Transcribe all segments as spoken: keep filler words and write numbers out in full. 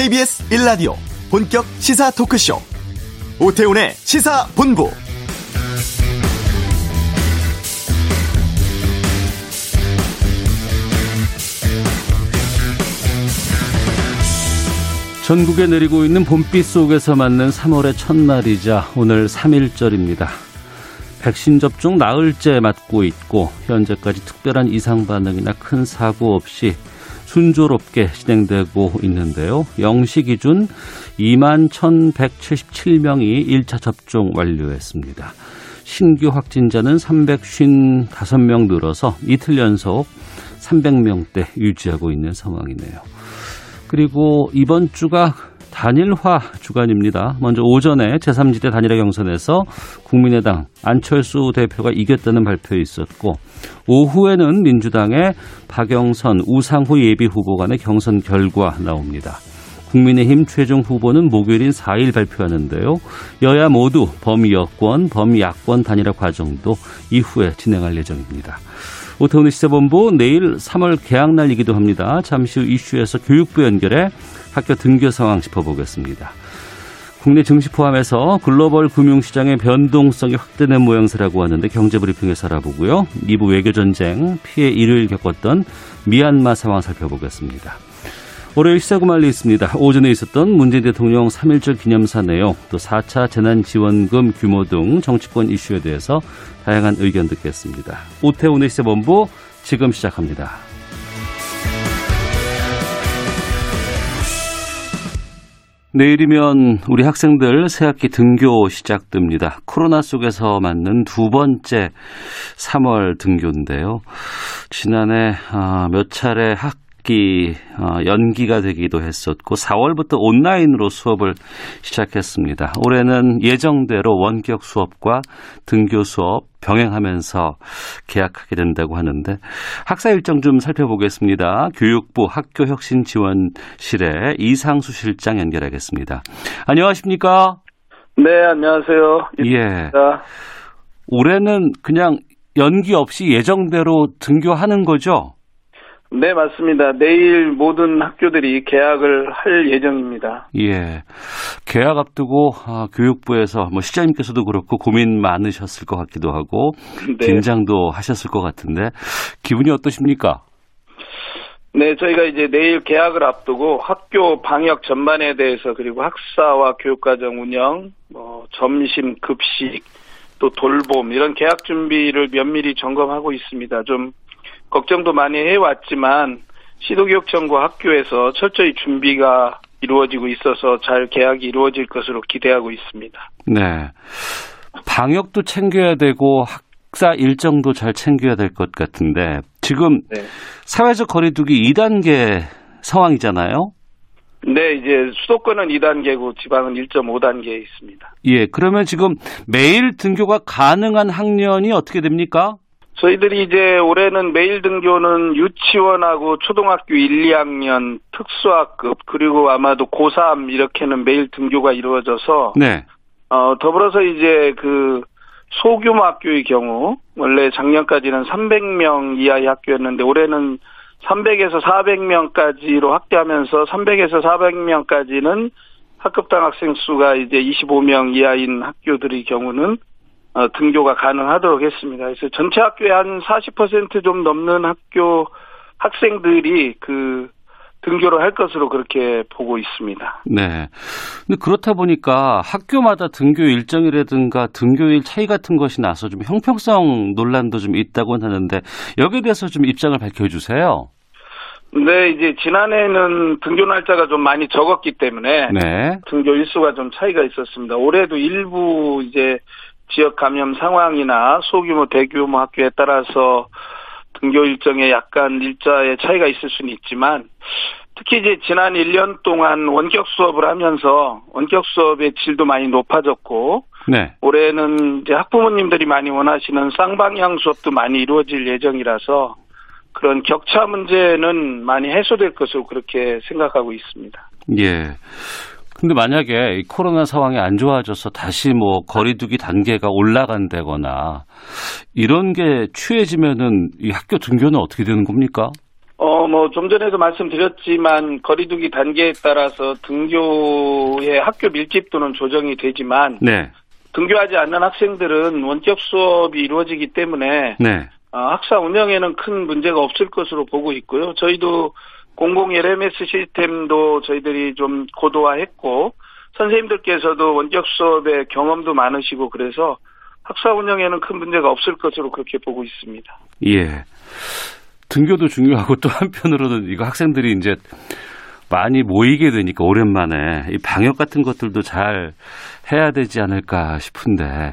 케이비에스 일 라디오 본격 시사 토크쇼 오태훈의 시사본부. 전국에 내리고 있는 봄비 속에서 맞는 삼월의 첫날이자 오늘 삼일절입니다. 백신 접종 나흘째 맞고 있고 현재까지 특별한 이상 반응이나 큰 사고 없이 순조롭게 진행되고 있는데요. 영시 기준 이만 천백칠십칠 명이 일 차 접종 완료했습니다. 신규 확진자는 삼백오십오 명 늘어서 이틀 연속 삼백 명대 유지하고 있는 상황이네요. 그리고 이번 주가 단일화 주간입니다. 먼저 오전에 제삼지대 단일화 경선에서 국민의당 안철수 대표가 이겼다는 발표 있었고, 오후에는 민주당의 박영선, 우상호 예비후보 간의 경선 결과 나옵니다. 국민의힘 최종 후보는 목요일인 사일 발표하는데요. 여야 모두 범여권, 범야권 단일화 과정도 이후에 진행할 예정입니다. 오태훈의 시사본부, 내일 삼월 개학날이기도 합니다. 잠시 후 이슈에서 교육부 연결해 학교 등교 상황 짚어보겠습니다. 국내 증시 포함해서 글로벌 금융시장의 변동성이 확대된 모양새라고 하는데 경제브리핑에서 알아보고요. 이 부 외교전쟁 피해 일요일 겪었던 미얀마 상황 살펴보겠습니다. 월요일 시사구말리 있습니다. 오전에 있었던 문재인 대통령 삼일절 기념사 내용, 또 사차 재난지원금 규모 등 정치권 이슈에 대해서 다양한 의견 듣겠습니다. 오태훈의 시사본부 지금 시작합니다. 내일이면 우리 학생들 새학기 등교 시작됩니다. 코로나 속에서 맞는 두 번째 삼월 등교인데요. 지난해 몇 차례 학 연기가 되기도 했었고 사월부터 온라인으로 수업을 시작했습니다. 올해는 예정대로 원격 수업과 등교 수업 병행하면서 개학하게 된다고 하는데 학사 일정 좀 살펴보겠습니다. 교육부 학교혁신지원실에 이상수 실장 연결하겠습니다. 안녕하십니까? 네, 안녕하세요. 예. 올해는 그냥 연기 없이 예정대로 등교하는 거죠? 네, 맞습니다. 내일 모든 학교들이 개학을 할 예정입니다. 예, 개학 앞두고 아, 교육부에서 뭐 시장님께서도 그렇고 고민 많으셨을 것 같기도 하고 네. 긴장도 하셨을 것 같은데 기분이 어떠십니까? 네, 저희가 이제 내일 개학을 앞두고 학교 방역 전반에 대해서 그리고 학사와 교육과정 운영, 뭐 점심 급식, 또 돌봄 이런 개학 준비를 면밀히 점검하고 있습니다. 좀 걱정도 많이 해왔지만 시도교육청과 학교에서 철저히 준비가 이루어지고 있어서 잘 개학이 이루어질 것으로 기대하고 있습니다. 네, 방역도 챙겨야 되고 학사 일정도 잘 챙겨야 될 것 같은데 지금 네. 사회적 거리두기 이 단계 상황이잖아요. 네, 이제 수도권은 이 단계고 지방은 일 점 오 단계에 있습니다. 예, 그러면 지금 매일 등교가 가능한 학년이 어떻게 됩니까? 저희들이 이제 올해는 매일 등교는 유치원하고 초등학교 일, 이 학년 특수학급 그리고 아마도 고삼 이렇게는 매일 등교가 이루어져서 네. 어, 더불어서 이제 그 소규모 학교의 경우 원래 작년까지는 삼백 명 이하의 학교였는데 올해는 삼백에서 사백 명까지로 확대하면서 삼백에서 사백 명까지는 학급당 학생 수가 이제 이십오 명 이하인 학교들의 경우는 어, 등교가 가능하도록 했습니다. 그래서 전체 학교의 한 사십 퍼센트 좀 넘는 학교 학생들이 그 등교를 할 것으로 그렇게 보고 있습니다. 네. 근데 그렇다 보니까 학교마다 등교 일정이라든가 등교일 차이 같은 것이 나서 좀 형평성 논란도 좀 있다고는 하는데 여기에 대해서 좀 입장을 밝혀주세요. 네, 이제 지난해는 등교 날짜가 좀 많이 적었기 때문에 네. 등교 일수가 좀 차이가 있었습니다. 올해도 일부 이제 지역 감염 상황이나 소규모 대규모 학교에 따라서 등교 일정에 약간 일자의 차이가 있을 수는 있지만 특히 이제 지난 일 년 동안 원격 수업을 하면서 원격 수업의 질도 많이 높아졌고 네. 올해는 이제 학부모님들이 많이 원하시는 쌍방향 수업도 많이 이루어질 예정이라서 그런 격차 문제는 많이 해소될 것으로 그렇게 생각하고 있습니다. 예. 근데 만약에 이 코로나 상황이 안 좋아져서 다시 뭐 거리두기 단계가 올라간다거나 이런 게 취해지면은 이 학교 등교는 어떻게 되는 겁니까? 어, 뭐, 좀 전에도 말씀드렸지만, 거리두기 단계에 따라서 등교의 학교 밀집 또는 조정이 되지만, 네. 등교하지 않는 학생들은 원격 수업이 이루어지기 때문에, 네. 어, 학사 운영에는 큰 문제가 없을 것으로 보고 있고요. 저희도 공공 엘엠에스 시스템도 저희들이 좀 고도화했고, 선생님들께서도 원격 수업에 경험도 많으시고, 그래서 학사 운영에는 큰 문제가 없을 것으로 그렇게 보고 있습니다. 예. 등교도 중요하고 또 한편으로는 이거 학생들이 이제 많이 모이게 되니까 오랜만에 이 방역 같은 것들도 잘 해야 되지 않을까 싶은데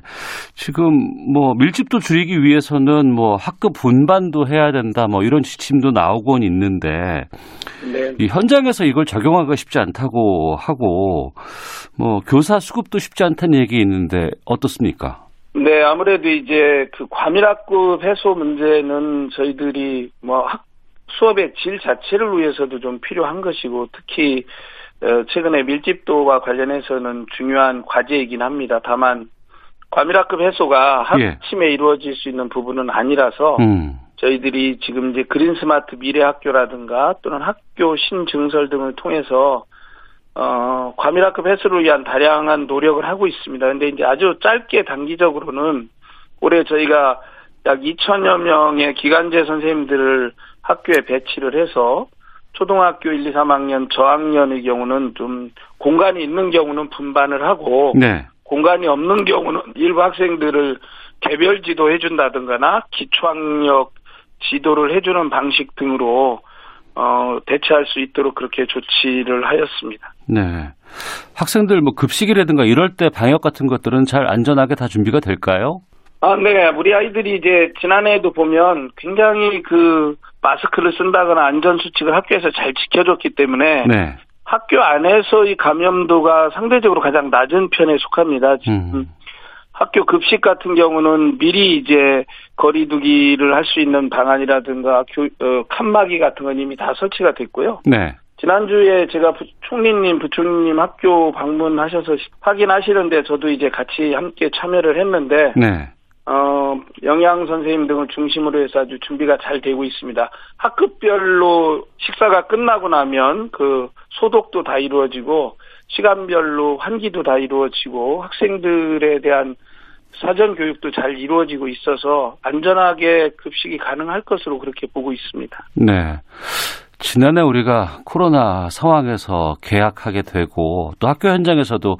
지금 뭐 밀집도 줄이기 위해서는 뭐 학급 분반도 해야 된다 뭐 이런 지침도 나오곤 있는데 네. 이 현장에서 이걸 적용하기가 쉽지 않다고 하고 뭐 교사 수급도 쉽지 않다는 얘기 있는데 어떻습니까? 네, 아무래도 이제 그 과밀학급 해소 문제는 저희들이 뭐 학, 수업의 질 자체를 위해서도 좀 필요한 것이고 특히 최근에 밀집도와 관련해서는 중요한 과제이긴 합니다. 다만 과밀학급 해소가 한침에 예. 이루어질 수 있는 부분은 아니라서 음. 저희들이 지금 이제 그린 스마트 미래 학교라든가 또는 학교 신증설 등을 통해서 어, 과밀학급 해소를 위한 다양한 노력을 하고 있습니다. 그런데 이제 아주 짧게 단기적으로는 올해 저희가 약 이천여 명의 기간제 선생님들을 학교에 배치를 해서 초등학교 일, 이, 삼 학년 저학년의 경우는 좀 공간이 있는 경우는 분반을 하고 네. 공간이 없는 경우는 일부 학생들을 개별 지도해 준다든가나 기초학력 지도를 해주는 방식 등으로 어, 대체할 수 있도록 그렇게 조치를 하였습니다. 네. 학생들 뭐 급식이라든가 이럴 때 방역 같은 것들은 잘 안전하게 다 준비가 될까요? 아, 네. 우리 아이들이 이제 지난해에도 보면 굉장히 그 마스크를 쓴다거나 안전수칙을 학교에서 잘 지켜줬기 때문에 네. 학교 안에서의 감염도가 상대적으로 가장 낮은 편에 속합니다. 지금 음. 학교 급식 같은 경우는 미리 이제 거리두기를 할 수 있는 방안이라든가 교, 어, 칸막이 같은 건 이미 다 설치가 됐고요. 네. 지난주에 제가 부, 총리님, 부총리님 학교 방문하셔서 확인하시는데 저도 이제 같이 함께 참여를 했는데 네. 어, 영양 선생님 등을 중심으로 해서 아주 준비가 잘 되고 있습니다. 학급별로 식사가 끝나고 나면 그 소독도 다 이루어지고 시간별로 환기도 다 이루어지고 학생들에 대한 사전 교육도 잘 이루어지고 있어서 안전하게 급식이 가능할 것으로 그렇게 보고 있습니다. 네. 지난해 우리가 코로나 상황에서 개학하게 되고 또 학교 현장에서도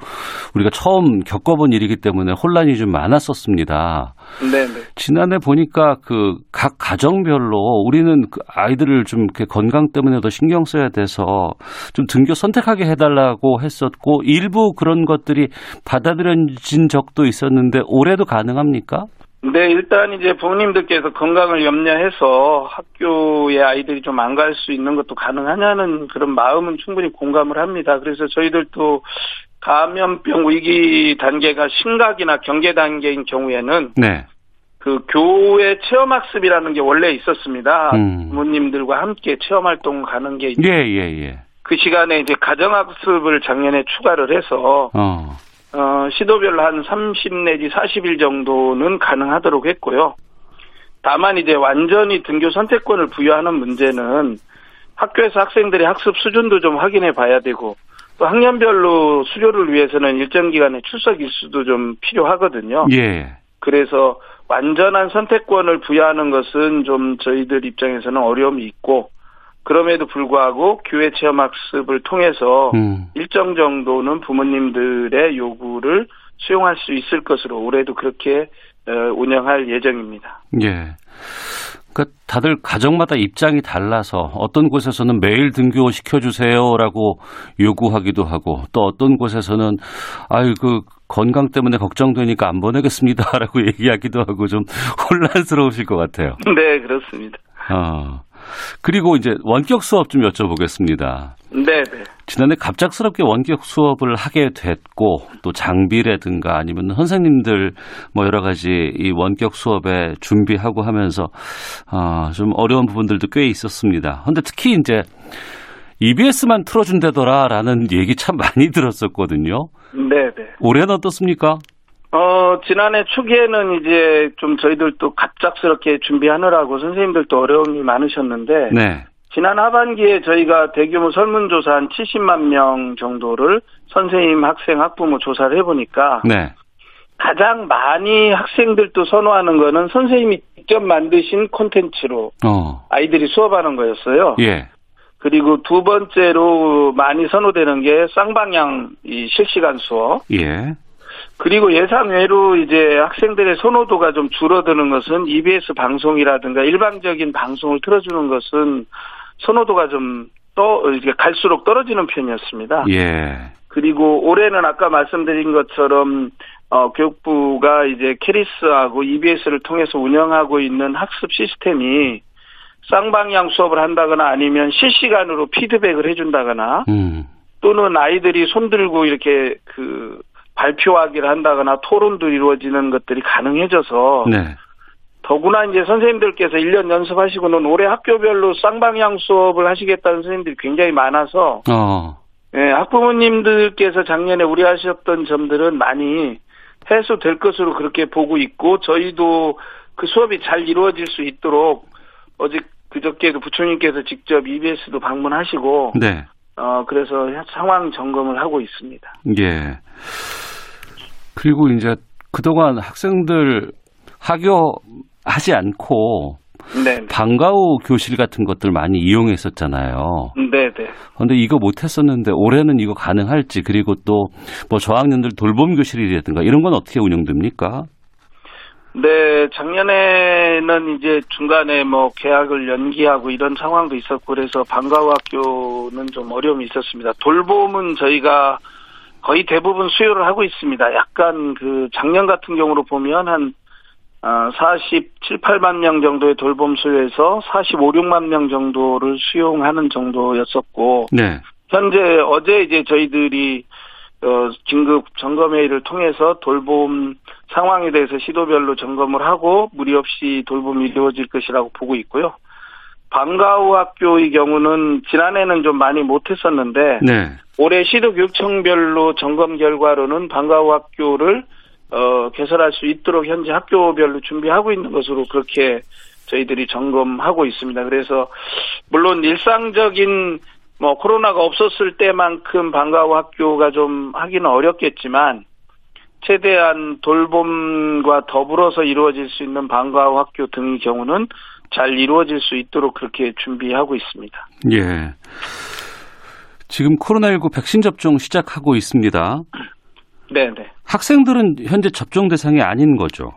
우리가 처음 겪어본 일이기 때문에 혼란이 좀 많았었습니다. 네. 지난해 보니까 그 각 가정별로 우리는 그 아이들을 좀 이렇게 건강 때문에 더 신경 써야 돼서 좀 등교 선택하게 해달라고 했었고 일부 그런 것들이 받아들여진 적도 있었는데 올해도 가능합니까? 네, 일단 이제 부모님들께서 건강을 염려해서 학교에 아이들이 좀 안 갈 수 있는 것도 가능하냐는 그런 마음은 충분히 공감을 합니다. 그래서 저희들도 감염병 위기 단계가 심각이나 경계 단계인 경우에는 네. 그 교외 체험학습이라는 게 원래 있었습니다. 음. 부모님들과 함께 체험활동 가는 게 있는데 예, 예, 예. 그 시간에 이제 가정학습을 작년에 추가를 해서 어. 어, 시도별로 한 삼십 내지 사십 일 정도는 가능하도록 했고요. 다만 이제 완전히 등교 선택권을 부여하는 문제는 학교에서 학생들의 학습 수준도 좀 확인해 봐야 되고 또 학년별로 수료를 위해서는 일정 기간의 출석 일수도 좀 필요하거든요. 예. 그래서 완전한 선택권을 부여하는 것은 좀 저희들 입장에서는 어려움이 있고 그럼에도 불구하고 교외 체험학습을 통해서 음. 일정 정도는 부모님들의 요구를 수용할 수 있을 것으로 올해도 그렇게 운영할 예정입니다. 예. 그러니까 다들 가정마다 입장이 달라서 어떤 곳에서는 매일 등교 시켜주세요라고 요구하기도 하고 또 어떤 곳에서는 아유 그 건강 때문에 걱정되니까 안 보내겠습니다라고 얘기하기도 하고 좀 혼란스러우실 것 같아요. 네, 그렇습니다. 어. 그리고 이제 원격 수업 좀 여쭤보겠습니다. 네. 지난해 갑작스럽게 원격 수업을 하게 됐고 또 장비라든가 아니면 선생님들 뭐 여러 가지 이 원격 수업에 준비하고 하면서 어, 좀 어려운 부분들도 꽤 있었습니다. 그런데 특히 이제 이비에스만 틀어준다더라라는 얘기 참 많이 들었었거든요. 네. 올해는 어떻습니까? 어, 지난해 초기에는 이제 좀 저희들도 갑작스럽게 준비하느라고 선생님들도 어려움이 많으셨는데, 네. 지난 하반기에 저희가 대규모 설문조사 한 칠십만 명 정도를 선생님, 학생, 학부모 조사를 해보니까 네. 가장 많이 학생들도 선호하는 거는 선생님이 직접 만드신 콘텐츠로 어. 아이들이 수업하는 거였어요. 예. 그리고 두 번째로 많이 선호되는 게 쌍방향 이 실시간 수업. 예. 그리고 예상외로 이제 학생들의 선호도가 좀 줄어드는 것은 이비에스 방송이라든가 일방적인 방송을 틀어주는 것은 선호도가 좀 또 갈수록 떨어지는 편이었습니다. 예. 그리고 올해는 아까 말씀드린 것처럼 어, 교육부가 이제 캐리스하고 이비에스를 통해서 운영하고 있는 학습 시스템이 쌍방향 수업을 한다거나 아니면 실시간으로 피드백을 해준다거나 음. 또는 아이들이 손들고 이렇게 그 발표하기를 한다거나 토론도 이루어지는 것들이 가능해져서 네. 더구나 이제 선생님들께서 일 년 연습하시고는 올해 학교별로 쌍방향 수업을 하시겠다는 선생님들이 굉장히 많아서 어. 예, 학부모님들께서 작년에 우려하셨던 점들은 많이 해소될 것으로 그렇게 보고 있고 저희도 그 수업이 잘 이루어질 수 있도록 어제 그저께도 부총리님께서 직접 이비에스도 방문하시고 네. 어 그래서 상황 점검을 하고 있습니다. 예. 그리고 이제 그동안 학생들 학교하지 않고 네. 방과 후 교실 같은 것들 많이 이용했었잖아요. 네, 네. 근데 이거 못 했었는데 올해는 이거 가능할지 그리고 또 뭐 저학년들 돌봄 교실이라든가 이런 건 어떻게 운영됩니까? 네, 작년에는 이제 중간에 뭐 계약을 연기하고 이런 상황도 있었고 그래서 방과 후 학교는 좀 어려움이 있었습니다. 돌봄은 저희가 거의 대부분 수요를 하고 있습니다. 약간 그 작년 같은 경우로 보면 한 사십칠, 팔만 명 정도의 돌봄 수요에서 사십오, 육만 명 정도를 수용하는 정도였었고 네. 현재 어제 이제 저희들이 어, 긴급 점검회의를 통해서 돌봄 상황에 대해서 시도별로 점검을 하고 무리 없이 돌봄이 이루어질 것이라고 보고 있고요. 방과 후 학교의 경우는 지난해는 좀 많이 못했었는데 네. 올해 시도교육청별로 점검 결과로는 방과 후 학교를 어, 개설할 수 있도록 현재 학교별로 준비하고 있는 것으로 그렇게 저희들이 점검하고 있습니다. 그래서 물론 일상적인 뭐 코로나가 없었을 때만큼 방과 후 학교가 좀 하기는 어렵겠지만 최대한 돌봄과 더불어서 이루어질 수 있는 방과 후 학교 등의 경우는 잘 이루어질 수 있도록 그렇게 준비하고 있습니다. 예. 지금 코로나십구 백신 접종 시작하고 있습니다. 네, 네. 학생들은 현재 접종 대상이 아닌 거죠?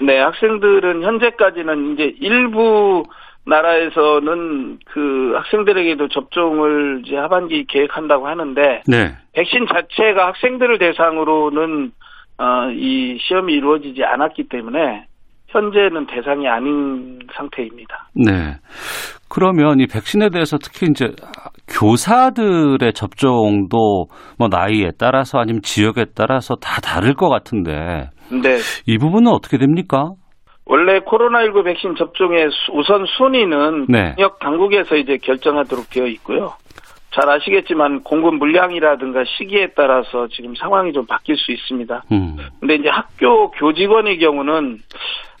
네, 학생들은 현재까지는 이제 일부 나라에서는 그 학생들에게도 접종을 이제 하반기 계획한다고 하는데 네. 백신 자체가 학생들을 대상으로는 어, 이 시험이 이루어지지 않았기 때문에 현재는 대상이 아닌 상태입니다. 네. 그러면 이 백신에 대해서 특히 이제 교사들의 접종도 뭐 나이에 따라서 아니면 지역에 따라서 다 다를 것 같은데 네. 이 부분은 어떻게 됩니까? 원래 코로나십구 백신 접종의 우선 순위는 네. 방역 당국에서 이제 결정하도록 되어 있고요. 잘 아시겠지만 공급 물량이라든가 시기에 따라서 지금 상황이 좀 바뀔 수 있습니다. 그런데 음. 이제 학교 교직원의 경우는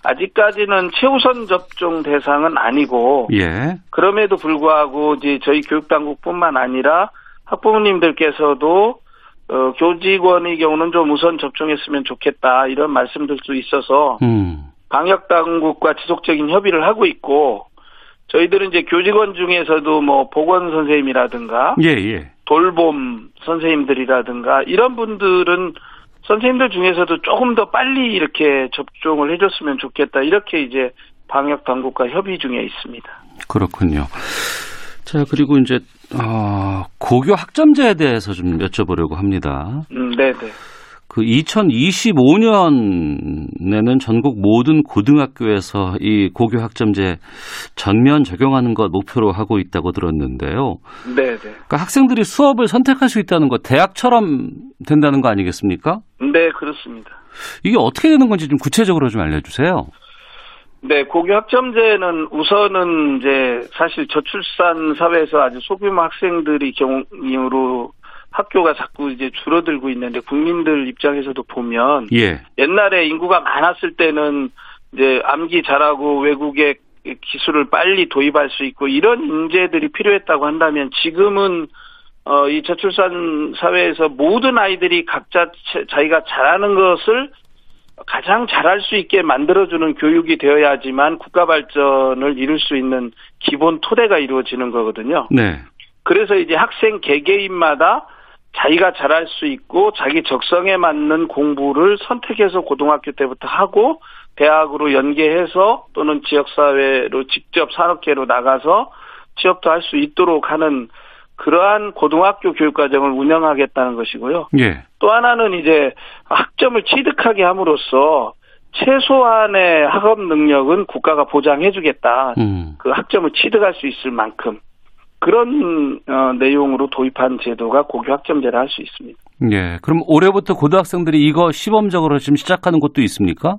아직까지는 최우선 접종 대상은 아니고 예. 그럼에도 불구하고 이제 저희 교육당국뿐만 아니라 학부모님들께서도 어, 교직원의 경우는 좀 우선 접종했으면 좋겠다 이런 말씀들도 있어서 음. 방역당국과 지속적인 협의를 하고 있고 저희들은 이제 교직원 중에서도 뭐 보건 선생님이라든가 예, 예. 돌봄 선생님들이라든가 이런 분들은 선생님들 중에서도 조금 더 빨리 이렇게 접종을 해줬으면 좋겠다 이렇게 이제 방역당국과 협의 중에 있습니다. 그렇군요. 자 그리고 이제 어, 고교 학점제에 대해서 좀 여쭤보려고 합니다. 음, 네, 네. 그 이천이십오 년에는 전국 모든 고등학교에서 이 고교 학점제 전면 적용하는 것 목표로 하고 있다고 들었는데요. 네, 네. 그러니까 학생들이 수업을 선택할 수 있다는 것, 대학처럼 된다는 거 아니겠습니까? 네, 그렇습니다. 이게 어떻게 되는 건지 좀 구체적으로 좀 알려주세요. 네, 고교 학점제는 우선은 이제 사실 저출산 사회에서 아주 소규모 학생들이 경우로 학교가 자꾸 이제 줄어들고 있는데 국민들 입장에서도 보면 예. 옛날에 인구가 많았을 때는 이제 암기 잘하고 외국에 기술을 빨리 도입할 수 있고 이런 인재들이 필요했다고 한다면 지금은 어, 이 저출산 사회에서 모든 아이들이 각자 자기가 잘하는 것을 가장 잘할 수 있게 만들어주는 교육이 되어야지만 국가 발전을 이룰 수 있는 기본 토대가 이루어지는 거거든요. 네. 그래서 이제 학생 개개인마다 자기가 잘할 수 있고 자기 적성에 맞는 공부를 선택해서 고등학교 때부터 하고 대학으로 연계해서 또는 지역사회로 직접 산업계로 나가서 취업도 할 수 있도록 하는 그러한 고등학교 교육과정을 운영하겠다는 것이고요. 예. 또 하나는 이제 학점을 취득하게 함으로써 최소한의 학업 능력은 국가가 보장해주겠다. 음. 그 학점을 취득할 수 있을 만큼 그런 어, 내용으로 도입한 제도가 고교 학점제를 할 수 있습니다. 예. 그럼 올해부터 고등학생들이 이거 시범적으로 지금 시작하는 곳도 있습니까?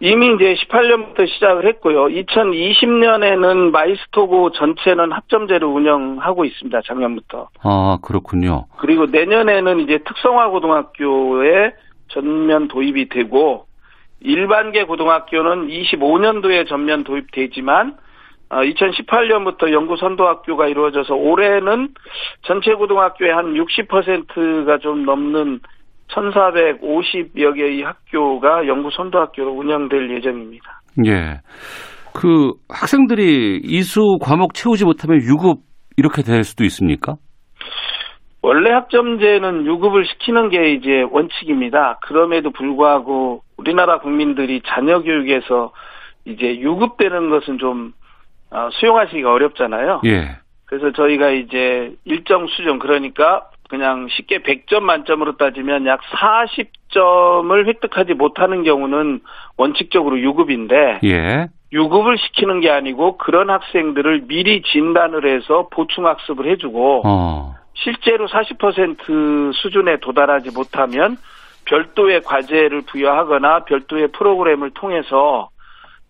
이미 이제 십팔 년부터 시작을 했고요. 이천이십 년에는 마이스토고 전체는 학점제를 운영하고 있습니다. 작년부터. 아, 그렇군요. 그리고 내년에는 이제 특성화 고등학교에 전면 도입이 되고 일반계 고등학교는 이십오 년도에 전면 도입되지만 이천십팔 년부터 연구 선도학교가 이루어져서 올해는 전체 고등학교의 한 육십 퍼센트가 좀 넘는 천사백오십여 개의 학교가 연구 선도학교로 운영될 예정입니다. 예. 그 학생들이 이수 과목 채우지 못하면 유급 이렇게 될 수도 있습니까? 원래 학점제는 유급을 시키는 게 이제 원칙입니다. 그럼에도 불구하고 우리나라 국민들이 자녀 교육에서 이제 유급되는 것은 좀 수용하시기가 어렵잖아요. 예. 그래서 저희가 이제 일정 수준 그러니까 그냥 쉽게 백 점 만점으로 따지면 약 사십 점을 획득하지 못하는 경우는 원칙적으로 유급인데 예. 유급을 시키는 게 아니고 그런 학생들을 미리 진단을 해서 보충학습을 해주고 어. 실제로 사십 퍼센트 수준에 도달하지 못하면 별도의 과제를 부여하거나 별도의 프로그램을 통해서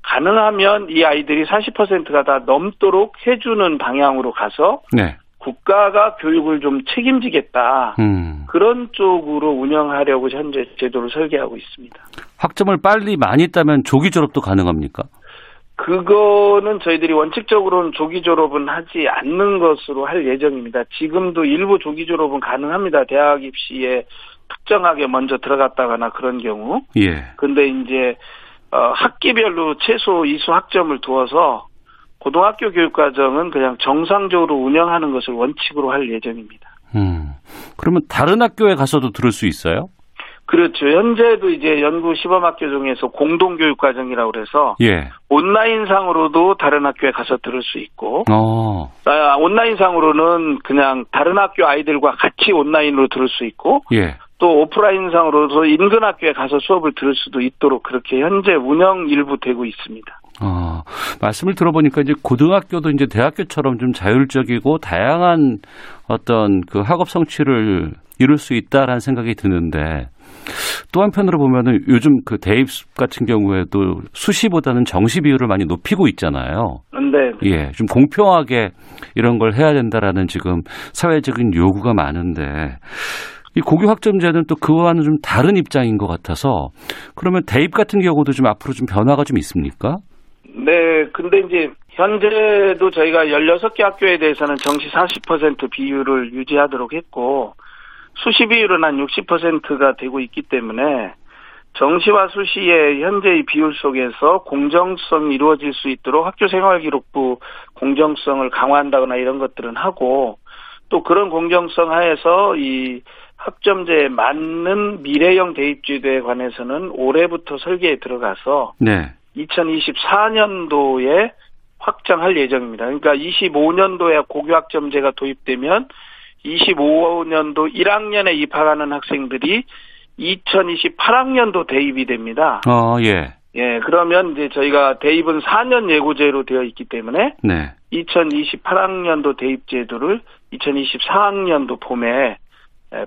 가능하면 이 아이들이 사십 퍼센트가 다 넘도록 해주는 방향으로 가서 네. 국가가 교육을 좀 책임지겠다. 음. 그런 쪽으로 운영하려고 현재 제도를 설계하고 있습니다. 학점을 빨리 많이 따면 조기 졸업도 가능합니까? 그거는 저희들이 원칙적으로는 조기 졸업은 하지 않는 것으로 할 예정입니다. 지금도 일부 조기 졸업은 가능합니다. 대학 입시에 특정하게 먼저 들어갔다거나 그런 경우. 예. 근데 이제 학기별로 최소 이수 학점을 두어서 고등학교 교육과정은 그냥 정상적으로 운영하는 것을 원칙으로 할 예정입니다. 음, 그러면 다른 학교에 가서도 들을 수 있어요? 그렇죠. 현재도 이제 연구 시범학교 중에서 공동교육과정이라고 그래서 예. 온라인상으로도 다른 학교에 가서 들을 수 있고 어. 아, 온라인상으로는 그냥 다른 학교 아이들과 같이 온라인으로 들을 수 있고 예. 또 오프라인상으로도 인근 학교에 가서 수업을 들을 수도 있도록 그렇게 현재 운영 일부 되고 있습니다. 어, 말씀을 들어보니까 이제 고등학교도 이제 대학교처럼 좀 자율적이고 다양한 어떤 그 학업 성취를 이룰 수 있다라는 생각이 드는데 또 한편으로 보면은 요즘 그 대입 같은 경우에도 수시보다는 정시 비율을 많이 높이고 있잖아요. 네. 예, 좀 공평하게 이런 걸 해야 된다라는 지금 사회적인 요구가 많은데 이 고교 학점제는 또 그와는 좀 다른 입장인 것 같아서 그러면 대입 같은 경우도 좀 앞으로 좀 변화가 좀 있습니까? 네, 근데 이제 현재도 저희가 열여섯 개 학교에 대해서는 정시 사십 퍼센트 비율을 유지하도록 했고 수시 비율은 한 육십 퍼센트가 되고 있기 때문에 정시와 수시의 현재의 비율 속에서 공정성이 이루어질 수 있도록 학교생활기록부 공정성을 강화한다거나 이런 것들은 하고 또 그런 공정성 하에서 이 학점제에 맞는 미래형 대입제도에 관해서는 올해부터 설계에 들어가서 네. 이천이십사 년도에 확장할 예정입니다. 그러니까 이십오 년도에 고교 학점제가 도입되면 이십오 년도 일 학년에 입학하는 학생들이 이천이십팔 학년도 대입이 됩니다. 어, 예. 예, 그러면 이제 저희가 대입은 사 년 예고제로 되어 있기 때문에 네. 이천이십팔 학년도 대입 제도를 이천이십사 학년도 봄에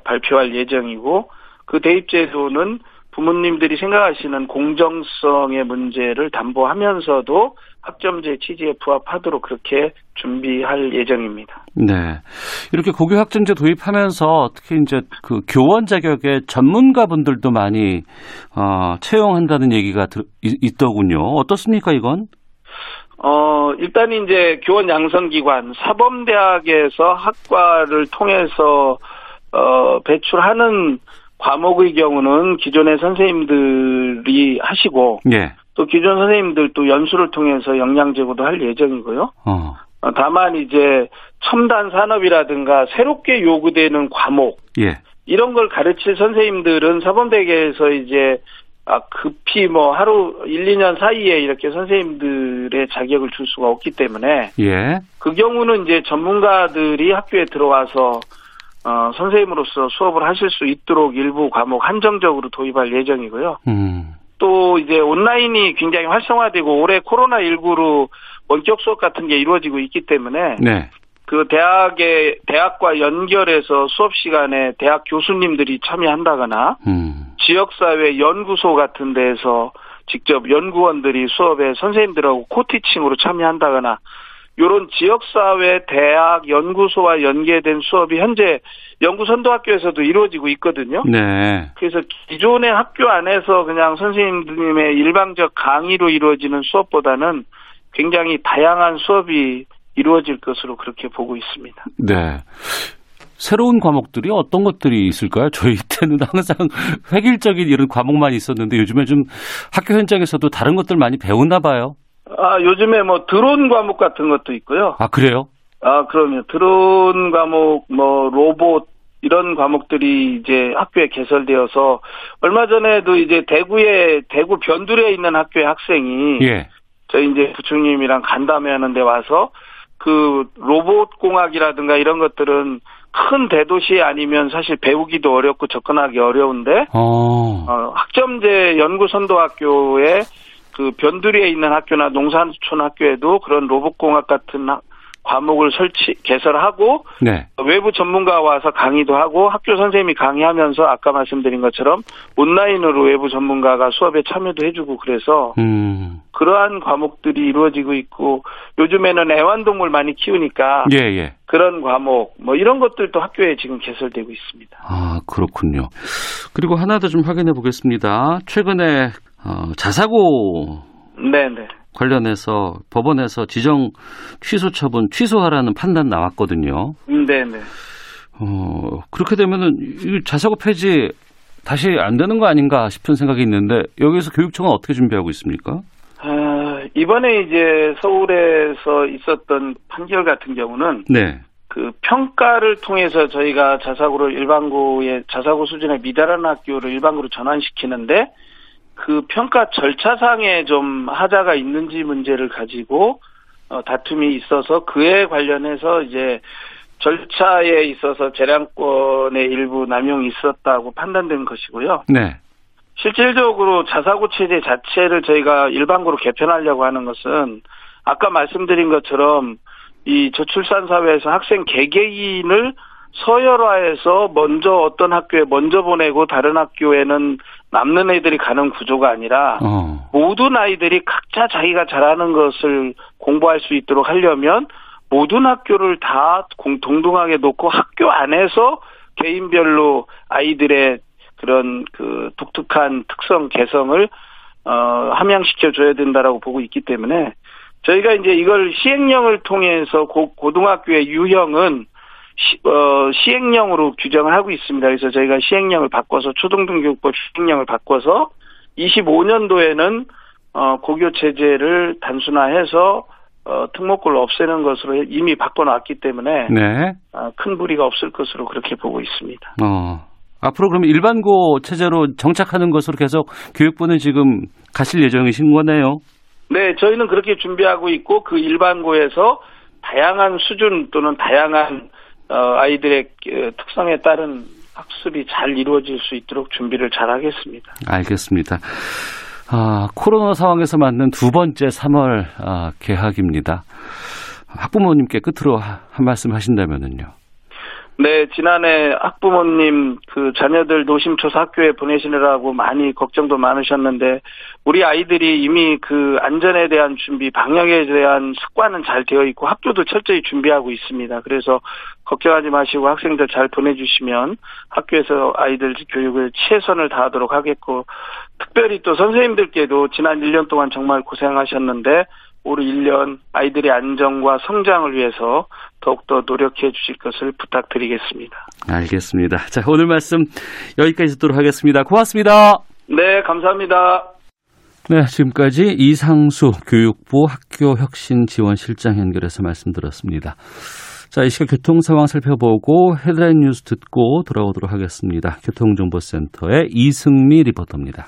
발표할 예정이고 그 대입 제도는 부모님들이 생각하시는 공정성의 문제를 담보하면서도 학점제 취지에 부합하도록 그렇게 준비할 예정입니다. 네. 이렇게 고교 학점제 도입하면서 특히 이제 그 교원 자격의 전문가분들도 많이 어, 채용한다는 얘기가 들, 있더군요. 어떻습니까, 이건? 어, 일단 이제 교원 양성기관, 사범대학에서 학과를 통해서, 어, 배출하는 과목의 경우는 기존의 선생님들이 하시고, 예. 또 기존 선생님들도 연수를 통해서 역량 제고도 할 예정이고요. 어. 다만 이제 첨단 산업이라든가 새롭게 요구되는 과목, 예. 이런 걸 가르칠 선생님들은 사범대학에서 이제 아, 급히 뭐 하루 일, 이 년 사이에 이렇게 선생님들의 자격을 줄 수가 없기 때문에 예. 그 경우는 이제 전문가들이 학교에 들어와서 어, 선생님으로서 수업을 하실 수 있도록 일부 과목 한정적으로 도입할 예정이고요. 음. 또 이제 온라인이 굉장히 활성화되고 올해 코로나십구로 원격 수업 같은 게 이루어지고 있기 때문에 네. 그 대학의 대학과 연결해서 수업 시간에 대학 교수님들이 참여한다거나 음. 지역사회 연구소 같은 데에서 직접 연구원들이 수업에 선생님들하고 코티칭으로 참여한다거나 이런 지역사회 대학 연구소와 연계된 수업이 현재 연구선도학교에서도 이루어지고 있거든요. 네. 그래서 기존의 학교 안에서 그냥 선생님들의 일방적 강의로 이루어지는 수업보다는 굉장히 다양한 수업이 이루어질 것으로 그렇게 보고 있습니다. 네. 새로운 과목들이 어떤 것들이 있을까요? 저희 때는 항상 획일적인 이런 과목만 있었는데 요즘에 좀 학교 현장에서도 다른 것들 많이 배우나 봐요. 아, 요즘에 뭐 드론 과목 같은 것도 있고요. 아, 그래요? 아, 그럼요. 드론 과목, 뭐 로봇 이런 과목들이 이제 학교에 개설되어서 얼마 전에도 이제 대구에 대구 변두리에 있는 학교의 학생이 예. 저희 이제 부총님이랑 간담회하는 데 와서 그 로봇 공학이라든가 이런 것들은 큰 대도시 아니면 사실 배우기도 어렵고 접근하기 어려운데 어, 학점제 연구선도학교에 그 변두리에 있는 학교나 농산촌 학교에도 그런 로봇공학 같은 과목을 설치 개설하고 네. 외부 전문가가 와서 강의도 하고 학교 선생님이 강의하면서 아까 말씀드린 것처럼 온라인으로 외부 전문가가 수업에 참여도 해주고 그래서 음. 그러한 과목들이 이루어지고 있고 요즘에는 애완동물 많이 키우니까 예, 예. 그런 과목 뭐 이런 것들도 학교에 지금 개설되고 있습니다. 아 그렇군요. 그리고 하나 더 좀 확인해 보겠습니다. 최근에 어, 자사고 네네. 관련해서 법원에서 지정 취소 처분 취소하라는 판단 나왔거든요. 네네. 어 그렇게 되면은 자사고 폐지 다시 안 되는 거 아닌가 싶은 생각이 있는데 여기서 교육청은 어떻게 준비하고 있습니까? 아, 이번에 이제 서울에서 있었던 판결 같은 경우는 네. 그 평가를 통해서 저희가 자사고를 일반고의 자사고 수준의 미달한 학교를 일반고로 전환시키는데. 그 평가 절차상에 좀 하자가 있는지 문제를 가지고 어, 다툼이 있어서 그에 관련해서 이제 절차에 있어서 재량권의 일부 남용이 있었다고 판단된 것이고요. 네. 실질적으로 자사고 체제 자체를 저희가 일반고로 개편하려고 하는 것은 아까 말씀드린 것처럼 이 저출산 사회에서 학생 개개인을 서열화해서 먼저 어떤 학교에 먼저 보내고 다른 학교에는 남는 애들이 가는 구조가 아니라 어. 모든 아이들이 각자 자기가 잘하는 것을 공부할 수 있도록 하려면 모든 학교를 다 동등하게 놓고 학교 안에서 개인별로 아이들의 그런 그 독특한 특성, 개성을 어, 함양시켜줘야 된다라고 보고 있기 때문에 저희가 이제 이걸 시행령을 통해서 고, 고등학교의 유형은 시, 어, 시행령으로 규정을 하고 있습니다. 그래서 저희가 시행령을 바꿔서 초등등교육법 시행령을 바꿔서 이십오 년도에는 어, 고교 체제를 단순화해서 어, 특목고를 없애는 것으로 이미 바꿔놨기 때문에 네. 어, 큰 무리가 없을 것으로 그렇게 보고 있습니다. 어, 앞으로 그럼 일반고 체제로 정착하는 것으로 계속 교육부는 지금 가실 예정이신 거네요? 네, 저희는 그렇게 준비하고 있고 그 일반고에서 다양한 수준 또는 다양한 어, 아이들의 특성에 따른 학습이 잘 이루어질 수 있도록 준비를 잘 하겠습니다. 알겠습니다. 아, 코로나 상황에서 맞는 두 번째 삼월 아, 개학입니다. 학부모님께 끝으로 한 말씀 하신다면은요. 네, 지난해 학부모님 그 자녀들 노심초사 학교에 보내시느라고 많이 걱정도 많으셨는데 우리 아이들이 이미 그 안전에 대한 준비, 방역에 대한 습관은 잘 되어 있고 학교도 철저히 준비하고 있습니다. 그래서 걱정하지 마시고 학생들 잘 보내주시면 학교에서 아이들 교육을 최선을 다하도록 하겠고 특별히 또 선생님들께도 지난 일 년 동안 정말 고생하셨는데 올 일 년 아이들의 안정과 성장을 위해서 더욱더 노력해 주실 것을 부탁드리겠습니다. 알겠습니다. 자, 오늘 말씀 여기까지 듣도록 하겠습니다. 고맙습니다. 네, 감사합니다. 네, 지금까지 이상수 교육부 학교혁신지원실장 연결해서 말씀드렸습니다. 자, 이 시각 교통 상황 살펴보고 헤드라인 뉴스 듣고 돌아오도록 하겠습니다. 교통정보센터의 이승미 리포터입니다.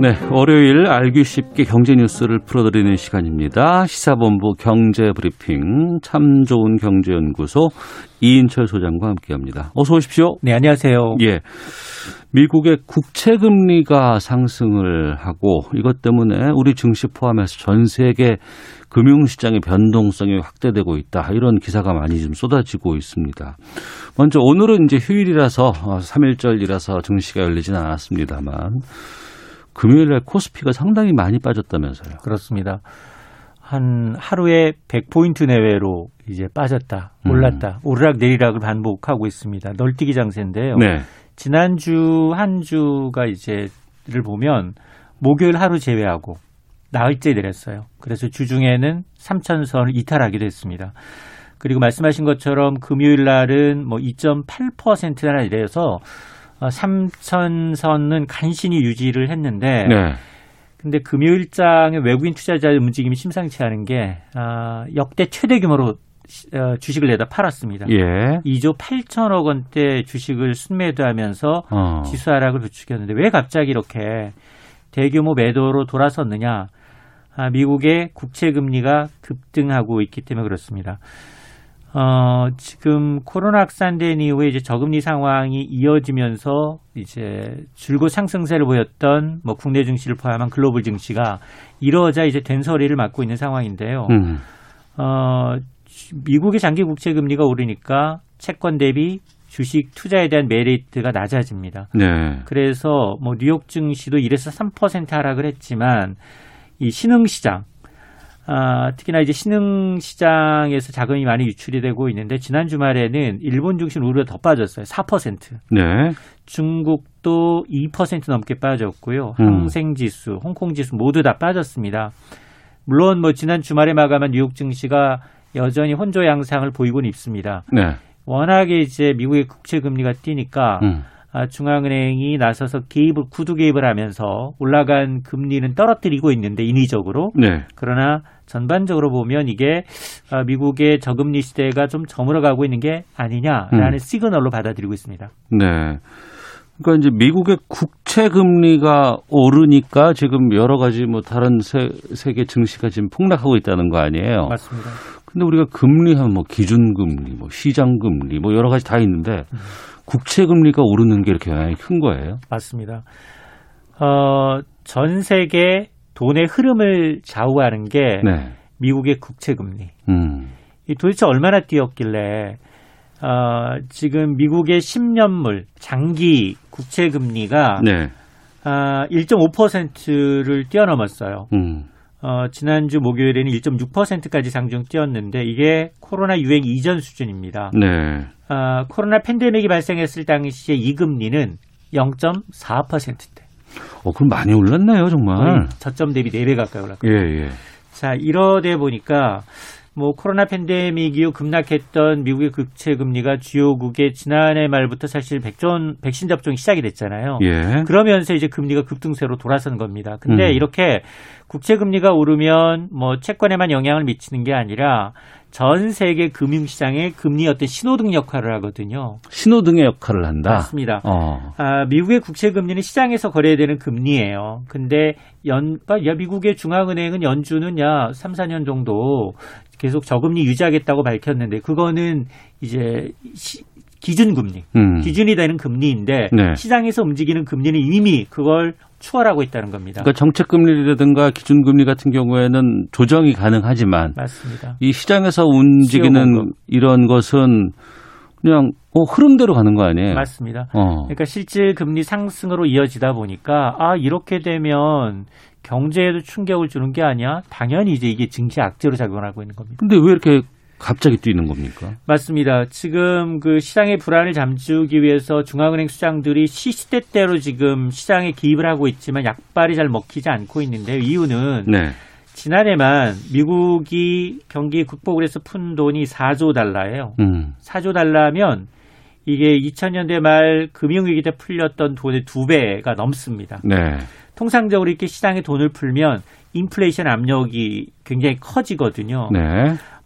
네, 월요일 알기 쉽게 경제 뉴스를 풀어드리는 시간입니다. 시사본부 경제브리핑, 참 좋은 경제연구소 이인철 소장과 함께합니다. 어서 오십시오. 네, 안녕하세요. 예, 미국의 국채금리가 상승을 하고 이것 때문에 우리 증시 포함해서 전 세계 금융시장의 변동성이 확대되고 있다, 이런 기사가 많이 좀 쏟아지고 있습니다. 먼저 오늘은 이제 휴일이라서 삼일절이라서 증시가 열리진 않았습니다만 금요일날 코스피가 상당히 많이 빠졌다면서요. 그렇습니다. 한 하루에 백 포인트 내외로 이제 빠졌다, 올랐다, 음. 오르락 내리락을 반복하고 있습니다. 널뛰기 장세인데요. 네. 지난주 한 주가 이제를 보면 목요일 하루 제외하고 나흘째 내렸어요. 그래서 주중에는 삼천선을 이탈하기도 했습니다. 그리고 말씀하신 것처럼 금요일 날은 뭐 이 점 팔 퍼센트나 내려서 삼천선은 간신히 유지를 했는데, 네. 근데 금요일장에 외국인 투자자의 움직임이 심상치 않은 게 아, 역대 최대 규모로 주식을 내다 팔았습니다. 예. 이조 팔천억 원대 주식을 순매도하면서 어. 지수 하락을 부추겼는데 왜 갑자기 이렇게 대규모 매도로 돌아섰느냐? 아, 미국의 국채 금리가 급등하고 있기 때문에 그렇습니다. 어, 지금 코로나 확산된 이후에 이제 저금리 상황이 이어지면서 이제 줄곧 상승세를 보였던 뭐 국내 증시를 포함한 글로벌 증시가 이러자 이제 된서리를 맞고 있는 상황인데요. 음. 어, 미국의 장기 국채 금리가 오르니까 채권 대비 주식 투자에 대한 메리트가 낮아집니다. 네. 그래서 뭐 뉴욕 증시도 일에서 삼 퍼센트 하락을 했지만 이 신흥 시장, 아, 특히나 이제 신흥 시장에서 자금이 많이 유출이 되고 있는데 지난 주말에는 일본 중심 우리가 더 빠졌어요. 사 퍼센트. 네. 중국도 이 퍼센트 넘게 빠졌고요. 음. 항생지수, 홍콩지수 모두 다 빠졌습니다. 물론 뭐 지난 주말에 마감한 뉴욕 증시가 여전히 혼조 양상을 보이고는 있습니다. 네. 워낙에 이제 미국의 국채 금리가 뛰니까 음. 아, 중앙은행이 나서서 개입을, 구두 개입을 하면서 올라간 금리는 떨어뜨리고 있는데 인위적으로. 네. 그러나 전반적으로 보면 이게 아, 미국의 저금리 시대가 좀 저물어가고 있는 게 아니냐라는 음. 시그널로 받아들이고 있습니다. 네. 그러니까 이제 미국의 국채 금리가 오르니까 지금 여러 가지 뭐 다른 세, 세계 증시가 지금 폭락하고 있다는 거 아니에요? 맞습니다. 근데 우리가 금리하면 뭐 기준금리, 뭐 시장금리, 뭐 여러 가지 다 있는데 음. 국채금리가 오르는 게 이렇게 영향이 큰 거예요? 맞습니다. 어, 전 세계 돈의 흐름을 좌우하는 게 네. 미국의 국채금리. 음. 이 도대체 얼마나 뛰었길래 어, 지금 미국의 십 년물 장기 국채금리가 네. 어, 일 점 오 퍼센트를 뛰어넘었어요. 음. 어, 지난주 목요일에는 일 점 육 퍼센트까지 상중 뛰었는데 이게 코로나 유행 이전 수준입니다. 네. 어, 코로나 팬데믹이 발생했을 당시에 이 금리는 영 점 사 퍼센트대. 어, 그럼 많이 올랐네요, 정말. 저점 대비 네 배 가까이 올랐거든요. 예, 예. 자, 이러다 보니까 뭐 코로나 팬데믹 이후 급락했던 미국의 국채 금리가 주요국의 지난해 말부터 사실 백전, 백신 접종이 시작이 됐잖아요. 예. 그러면서 이제 금리가 급등세로 돌아선 겁니다. 근데 음. 이렇게 국채 금리가 오르면 뭐 채권에만 영향을 미치는 게 아니라 전 세계 금융 시장의 금리 어떤 신호등 역할을 하거든요. 신호등의 역할을 한다. 맞습니다. 어. 아, 미국의 국채 금리는 시장에서 거래되는 금리예요. 근데 연, 야, 미국의 중앙은행은 연준은 야 삼, 사년 정도 계속 저금리 유지하겠다고 밝혔는데 그거는 이제 시, 기준금리, 음. 기준이 되는 금리인데 네. 시장에서 움직이는 금리는 이미 그걸 추월하고 있다는 겁니다. 그러니까 정책금리라든가 기준금리 같은 경우에는 조정이 가능하지만 맞습니다. 이 시장에서 움직이는 이런 것은 그냥 어, 흐름대로 가는 거 아니에요? 맞습니다. 어. 그러니까 실질 금리 상승으로 이어지다 보니까 아 이렇게 되면 경제에도 충격을 주는 게 아니야? 당연히 이제 이게 증시 악재로 작용하고 있는 겁니다. 근데 왜 이렇게 갑자기 뛰는 겁니까? 맞습니다. 지금 그 시장의 불안을 잠재우기 위해서 중앙은행 수장들이 시시때때로 지금 시장에 개입을 하고 있지만 약발이 잘 먹히지 않고 있는데 이유는 네. 지난해만 미국이 경기 극복을 해서 푼 돈이 사조 달러예요. 음. 사조 달러면 이게 이천 년대 말 금융위기 때 풀렸던 돈의 두 배가 넘습니다. 네. 통상적으로 이렇게 시장에 돈을 풀면 인플레이션 압력이 굉장히 커지거든요. 네.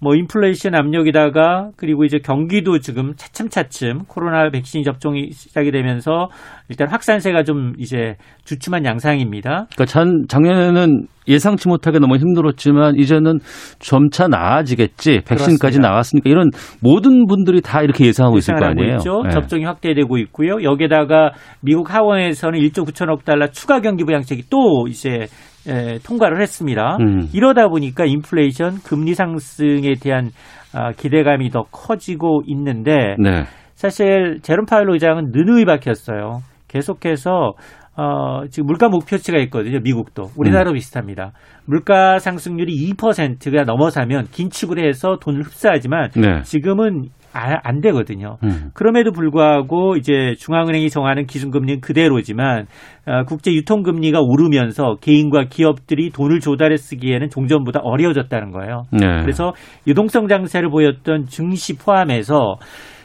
뭐 인플레이션 압력이다가 그리고 이제 경기도 지금 차츰차츰 코로나 백신 접종이 시작이 되면서 일단 확산세가 좀 이제 주춤한 양상입니다. 그러니까 전, 작년에는 예상치 못하게 너무 힘들었지만 이제는 점차 나아지겠지. 백신까지 그렇습니다. 나왔으니까 이런 모든 분들이 다 이렇게 예상하고 있을 거 아니에요. 있죠. 네. 접종이 확대되고 있고요. 여기에다가 미국 하원에서는 일조 구천억 달러 추가 경기 부양책이 또 이제 예, 통과를 했습니다. 음. 이러다 보니까 인플레이션, 금리 상승에 대한 아, 기대감이 더 커지고 있는데 네. 사실 제롬 파월 의장은 느느이 박혔어요. 계속해서 어, 지금 물가 목표치가 있거든요. 미국도. 우리나라도 음. 비슷합니다. 물가 상승률이 이 퍼센트가 넘어서면 긴축을 해서 돈을 흡수하지만 네. 지금은 아, 안 되거든요. 음. 그럼에도 불구하고 이제 중앙은행이 정하는 기준금리는 그대로지만 어, 국제 유통금리가 오르면서 개인과 기업들이 돈을 조달해 쓰기에는 종전보다 어려워졌다는 거예요. 네. 그래서 유동성 장세를 보였던 증시 포함해서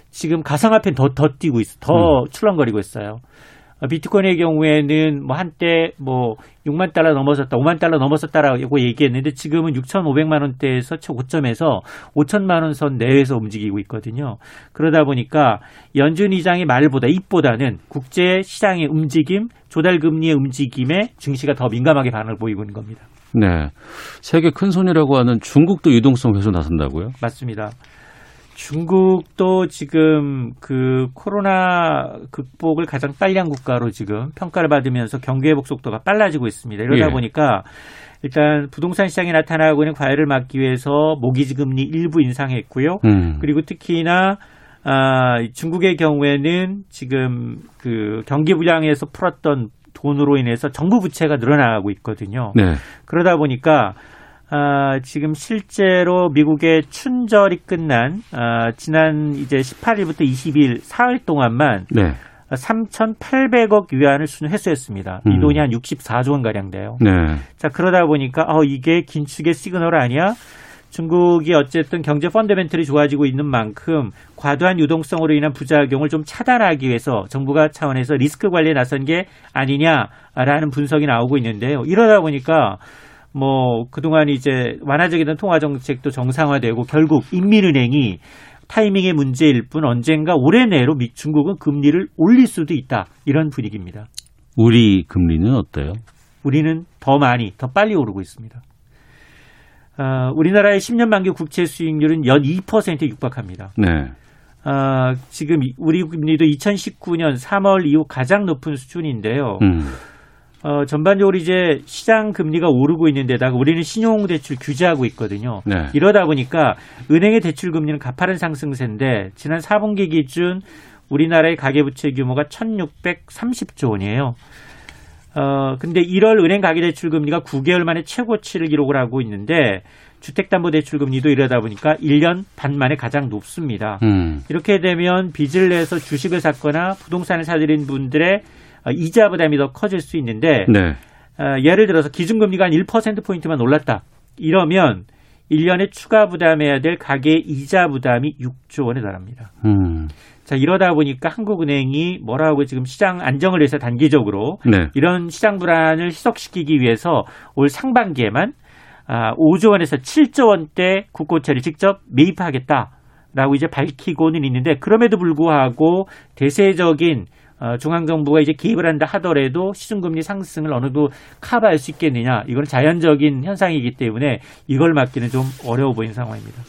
지금 가상화폐는 더, 더 뛰고 있어, 더 음. 출렁거리고 있어요. 비트코인의 경우에는 뭐 한때 뭐 육만 달러 넘어섰다, 오만 달러 넘어섰다라고 얘기했는데 지금은 육천오백만 원대에서 최고점에서 오천만 원 선 내에서 움직이고 있거든요. 그러다 보니까 연준 의장의 말보다 입보다는 국제 시장의 움직임, 조달 금리의 움직임에 증시가 더 민감하게 반응을 보이고 있는 겁니다. 네, 세계 큰 손이라고 하는 중국도 유동성 회수 나선다고요? 맞습니다. 중국도 지금 그 코로나 극복을 가장 빨리 한 국가로 지금 평가를 받으면서 경기 회복 속도가 빨라지고 있습니다. 이러다 예. 보니까 일단 부동산 시장에 나타나고 있는 과열을 막기 위해서 모기지 금리 일부 인상했고요. 음. 그리고 특히나 아, 중국의 경우에는 지금 그 경기 부양에서 풀었던 돈으로 인해서 정부 부채가 늘어나고 있거든요. 네. 그러다 보니까 아, 지금 실제로 미국의 춘절이 끝난 아, 지난 이제 십팔일부터 이십일 사흘 동안만 네. 삼천팔백억 위안을 순회수했습니다. 음. 이 돈이 한 육십사조 원 가량 돼요. 네. 자 그러다 보니까 어, 이게 긴축의 시그널 아니야? 중국이 어쨌든 경제 펀더멘털이 좋아지고 있는 만큼 과도한 유동성으로 인한 부작용을 좀 차단하기 위해서 정부가 차원에서 리스크 관리에 나선 게 아니냐라는 분석이 나오고 있는데요. 이러다 보니까 뭐 그동안 이제 완화적이던 통화 정책도 정상화되고 결국 인민은행이 타이밍의 문제일 뿐 언젠가 올해 내로 중국은 금리를 올릴 수도 있다. 이런 분위기입니다. 우리 금리는 어때요? 우리는 더 많이, 더 빨리 오르고 있습니다. 어, 우리나라의 십 년 만기 국채 수익률은 연 이 퍼센트에 육박합니다. 네. 어, 지금 우리 금리도 이천십구년 삼월 이후 가장 높은 수준인데요. 음. 어, 전반적으로 이제 시장 금리가 오르고 있는데다가 우리는 신용대출 규제하고 있거든요. 네. 이러다 보니까 은행의 대출 금리는 가파른 상승세인데 지난 사분기 기준 우리나라의 가계부채 규모가 천육백삼십조 원이에요. 어, 근데 일월 은행 가계대출 금리가 구 개월 만에 최고치를 기록을 하고 있는데 주택담보대출 금리도 이러다 보니까 일 년 반 만에 가장 높습니다. 음. 이렇게 되면 빚을 내서 주식을 샀거나 부동산을 사들인 분들의 이자 부담이 더 커질 수 있는데 네. 어, 예를 들어서 기준금리가 한 일 퍼센트포인트만 올랐다. 이러면 일 년에 추가 부담해야 될 가계의 이자 부담이 육조 원에 달합니다. 음. 자 이러다 보니까 한국은행이 뭐라고 지금 시장 안정을 위해서 단기적으로 네. 이런 시장 불안을 희석시키기 위해서 올 상반기에만 아, 오조 원에서 칠조 원대 국고채를 직접 매입하겠다라고 이제 밝히고는 있는데 그럼에도 불구하고 대세적인 어, 중앙정부가 이제 개입을 한다 하더라도 시중금리 상승을 어느 정도 커버할 수 있겠느냐. 이건 자연적인 현상이기 때문에 이걸 막기는 좀 어려워 보이는 상황입니다.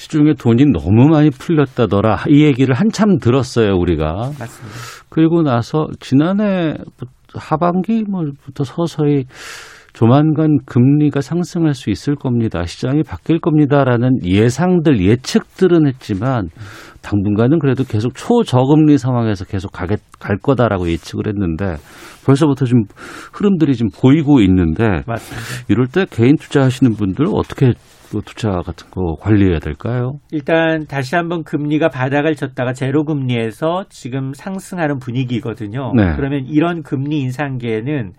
시중에 돈이 너무 많이 풀렸다더라. 이 얘기를 한참 들었어요, 우리가. 맞습니다. 그리고 나서 지난해 하반기부터 서서히 조만간 금리가 상승할 수 있을 겁니다. 시장이 바뀔 겁니다라는 예상들, 예측들은 했지만 당분간은 그래도 계속 초저금리 상황에서 계속 가게, 갈 거다라고 예측을 했는데 벌써부터 좀 흐름들이 좀 보이고 있는데 맞습니다. 이럴 때 개인 투자하시는 분들은 어떻게 투자 같은 거 관리해야 될까요? 일단 다시 한번 금리가 바닥을 쳤다가 제로금리에서 지금 상승하는 분위기거든요. 네. 그러면 이런 금리 인상기에는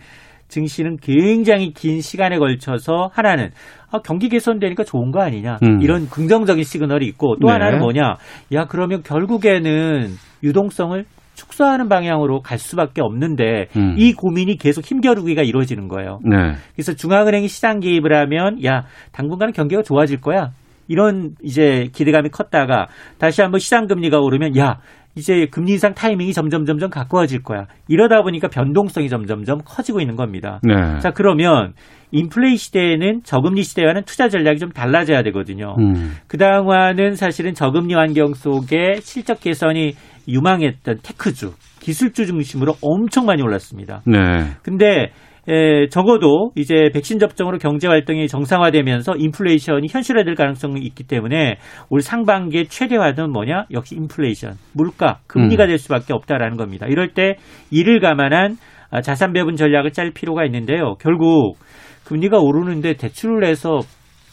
증시는 굉장히 긴 시간에 걸쳐서 하나는 아, 경기 개선되니까 좋은 거 아니냐. 음. 이런 긍정적인 시그널이 있고 또 네. 하나는 뭐냐. 야 그러면 결국에는 유동성을 축소하는 방향으로 갈 수밖에 없는데 음. 이 고민이 계속 힘겨루기가 이루어지는 거예요. 네. 그래서 중앙은행이 시장 개입을 하면 야 당분간은 경기가 좋아질 거야. 이런 이제 기대감이 컸다가 다시 한번 시장 금리가 오르면 야 이제 금리 인상 타이밍이 점점 점점 가까워질 거야. 이러다 보니까 변동성이 점점점 커지고 있는 겁니다. 네. 자 그러면 인플레이 시대에는 저금리 시대와는 투자 전략이 좀 달라져야 되거든요. 음. 그동안은 사실은 저금리 환경 속에 실적 개선이 유망했던 테크주, 기술주 중심으로 엄청 많이 올랐습니다. 네. 근데 에, 적어도 이제 백신 접종으로 경제 활동이 정상화되면서 인플레이션이 현실화될 가능성이 있기 때문에 올 상반기에 최대화는 뭐냐? 역시 인플레이션, 물가, 금리가 음. 될 수밖에 없다라는 겁니다. 이럴 때 이를 감안한 자산 배분 전략을 짤 필요가 있는데요. 결국 금리가 오르는데 대출을 해서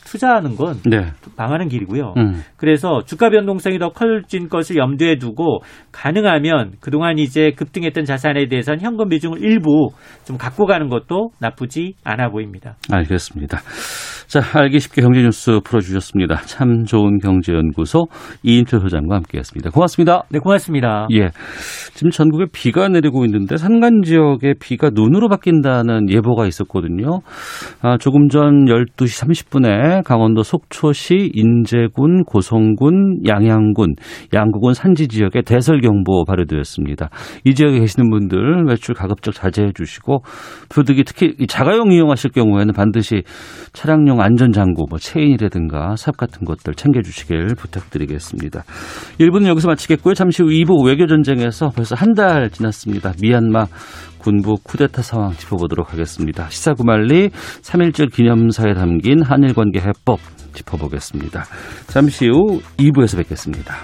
투자하는 건 네. 망하는 길이고요. 음. 그래서 주가 변동성이 더 커진 것을 염두에 두고 가능하면 그동안 이제 급등했던 자산에 대해서는 현금 비중을 일부 좀 갖고 가는 것도 나쁘지 않아 보입니다. 알겠습니다. 자, 알기 쉽게 경제 뉴스 풀어주셨습니다. 참 좋은 경제연구소 이인철 소장과 함께했습니다. 고맙습니다. 네, 고맙습니다. 예, 지금 전국에 비가 내리고 있는데 산간 지역에 비가 눈으로 바뀐다는 예보가 있었거든요. 아, 조금 전 열두 시 삼십 분에 강원도 속초시, 인제군, 고성군, 양양군, 양구군 산지 지역에 대설경보 발효되었습니다. 이 지역에 계시는 분들 외출 가급적 자제해 주시고 부득이 특히 자가용 이용하실 경우에는 반드시 차량용 안전장구, 뭐 체인이라든가 삽 같은 것들 챙겨주시길 부탁드리겠습니다. 일 부는 여기서 마치겠고요. 잠시 후 이 부 외교전쟁에서 벌써 한 달 지났습니다. 미얀마 군부 쿠데타 상황 짚어보도록 하겠습니다. 시사구말리 삼일절 기념사에 담긴 한일관계 해법 짚어보겠습니다. 잠시 후 이 부에서 뵙겠습니다.